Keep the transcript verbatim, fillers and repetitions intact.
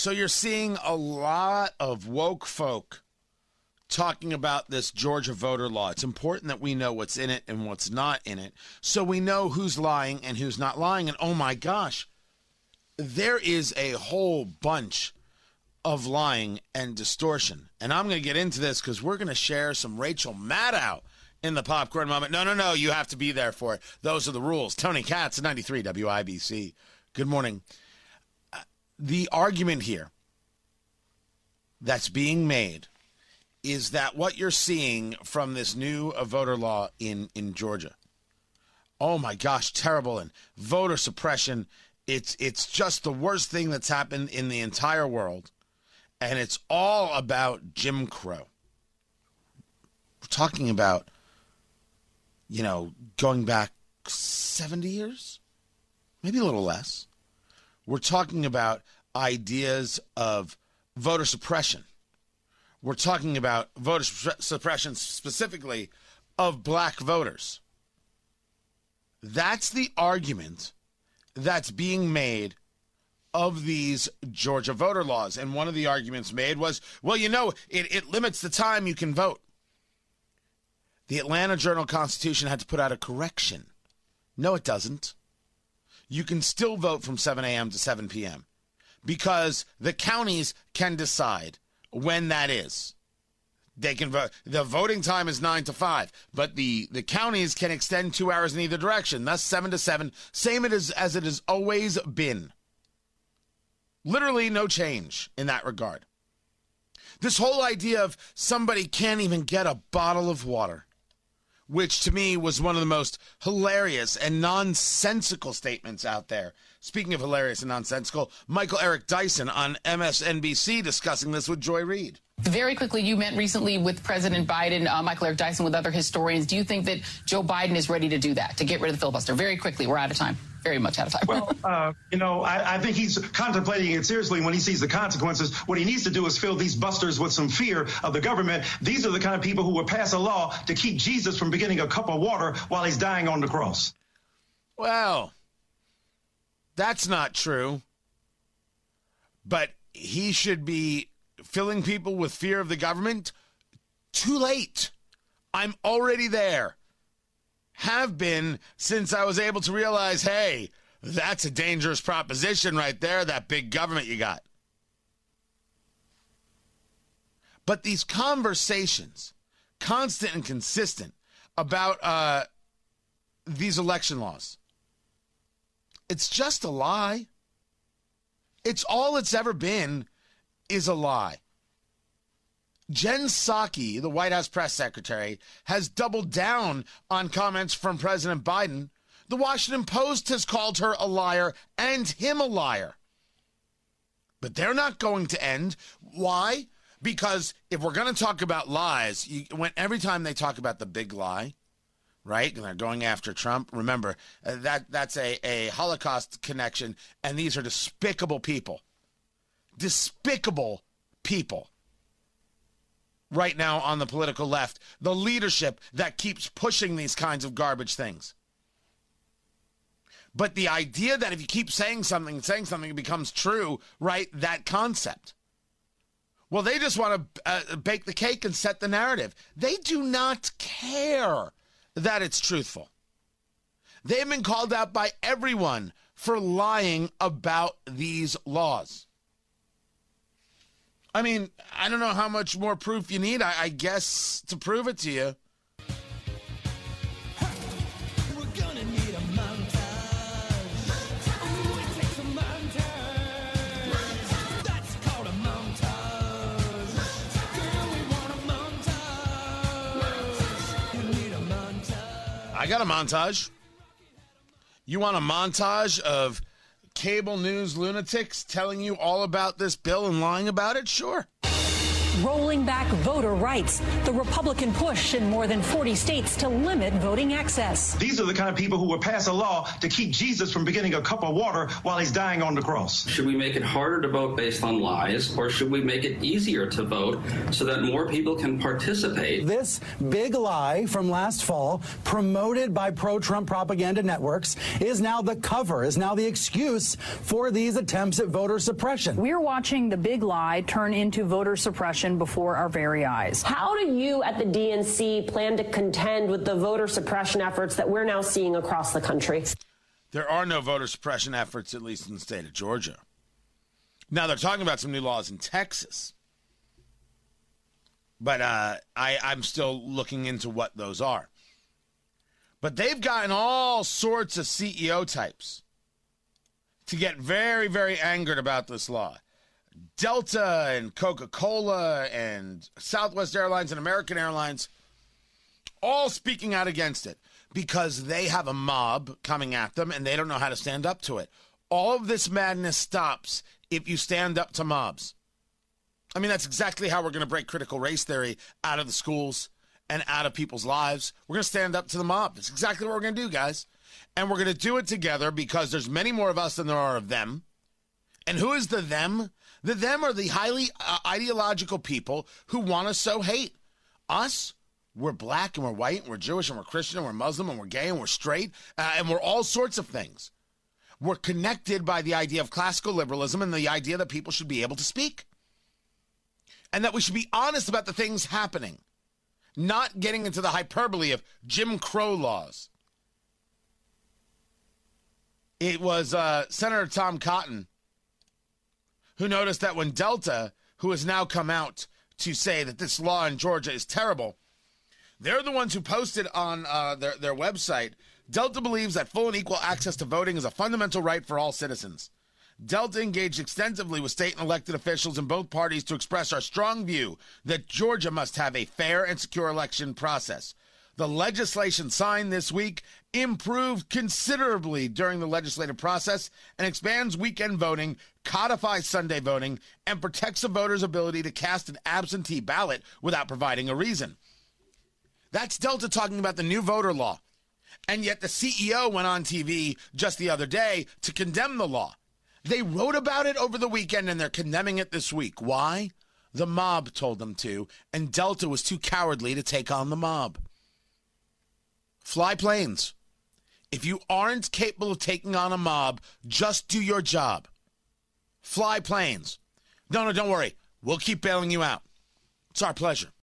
So you're seeing a lot of woke folk talking about this Georgia voter law. It's important that we know what's in it and what's not in it, so we know who's lying and who's not lying. And oh my gosh, there is a whole bunch of lying and distortion. And I'm going to get into this because we're going to share some Rachel Maddow in the popcorn moment. No, no, no, you have to be there for it. Those are the rules. Tony Katz, ninety-three W I B C. Good morning. The argument here that's being made is that what you're seeing from this new voter law in, in Georgia, oh my gosh, terrible, and voter suppression, it's it's just the worst thing that's happened in the entire world, and it's all about Jim Crow. We're talking about, you know, going back seventy years, maybe a little less. We're talking about ideas of voter suppression. We're talking about voter suppression specifically of black voters. That's the argument that's being made of these Georgia voter laws. And one of the arguments made was, well, you know, it, it limits the time you can vote. The Atlanta Journal-Constitution had to put out a correction. No, it doesn't. You can still vote from seven a.m. to seven p.m. because the counties can decide when that is. They can vote. The voting time is nine to five, but the, the counties can extend two hours in either direction. That's seven to seven, same it is, as it has always been. Literally no change in that regard. This whole idea of somebody can't even get a bottle of water, which to me was one of the most hilarious and nonsensical statements out there. Speaking of hilarious and nonsensical, Michael Eric Dyson on M S N B C discussing this with Joy Reid. Very quickly, you met recently with President Biden, uh, Michael Eric Dyson, with other historians. Do you think that Joe Biden is ready to do that, to get rid of the filibuster? Very quickly, we're out of time. Very much out of time. Well, uh, you know, I, I think he's contemplating it seriously when he sees the consequences. What he needs to do is fill these busters with some fear of the government. These are the kind of people who would pass a law to keep Jesus from getting a cup of water while he's dying on the cross. Well, that's not true. But he should be filling people with fear of the government. Too late. I'm already there. Have been since I was able to realize, hey, that's a dangerous proposition right there, that big government you got. But these conversations, constant and consistent, about uh, these election laws, it's just a lie. It's all it's ever been is a lie. Jen Psaki, the White House press secretary, has doubled down on comments from President Biden. The Washington Post has called her a liar and him a liar. But they're not going to end. Why? Because if we're going to talk about lies, you, when every time they talk about the big lie, right, and they're going after Trump, remember, uh, that that's a, a Holocaust connection, and these are despicable people. Despicable people. Right now on the political left, the leadership that keeps pushing these kinds of garbage things. But the idea that if you keep saying something, saying something, it becomes true, right? That concept. Well, they just want to uh, bake the cake and set the narrative. They do not care that it's truthful. They have been called out by everyone for lying about these laws. I mean, I don't know how much more proof you need, I, I guess, to prove it to you. We're gonna need a montage. Ooh, it takes a montage. That's called a montage. Girl, we want a montage. You need a montage. I got a montage. You want a montage of cable news lunatics telling you all about this bill and lying about it? Sure. rolling back voter rights, the Republican push in more than forty states to limit voting access. These are the kind of people who would pass a law to keep Jesus from getting a cup of water while he's dying on the cross. Should we make it harder to vote based on lies, or should we make it easier to vote so that more people can participate? This big lie from last fall, promoted by pro-Trump propaganda networks, is now the cover, is now the excuse for these attempts at voter suppression. We're watching the big lie turn into voter suppression before our very eyes. How do you at the D N C plan to contend with the voter suppression efforts that we're now seeing across the country? There are no voter suppression efforts, at least in the state of Georgia. Now, they're talking about some new laws in Texas. But uh, I, I'm still looking into what those are. But they've gotten all sorts of C E O types to get very, very angered about this law. Delta and Coca-Cola and Southwest Airlines and American Airlines all speaking out against it, because they have a mob coming at them and they don't know how to stand up to it. All of this madness stops if you stand up to mobs. I mean, that's exactly how we're going to break critical race theory out of the schools and out of people's lives. We're going to stand up to the mob. That's exactly what we're going to do, guys. And we're going to do it together, because there's many more of us than there are of them. And who is the them? The them are the highly uh, ideological people who want to sow hate. Us? We're black and we're white and we're Jewish and we're Christian and we're Muslim and we're gay and we're straight uh, and we're all sorts of things. We're connected by the idea of classical liberalism and the idea that people should be able to speak and that we should be honest about the things happening, not getting into the hyperbole of Jim Crow laws. It was uh, Senator Tom Cotton who noticed that when Delta, who has now come out to say that this law in Georgia is terrible, they're the ones who posted on uh, their, their website, Delta believes that full and equal access to voting is a fundamental right for all citizens. Delta engaged extensively with state and elected officials in both parties to express our strong view that Georgia must have a fair and secure election process. The legislation signed this week improved considerably during the legislative process and expands weekend voting, codifies Sunday voting, and protects a voter's ability to cast an absentee ballot without providing a reason. That's Delta talking about the new voter law. And yet the C E O went on T V just the other day to condemn the law. They wrote about it over the weekend and they're condemning it this week. Why? The mob told them to, and Delta was too cowardly to take on the mob. Fly planes. If you aren't capable of taking on a mob, just do your job. Fly planes. No, no, don't worry. We'll keep bailing you out. It's our pleasure.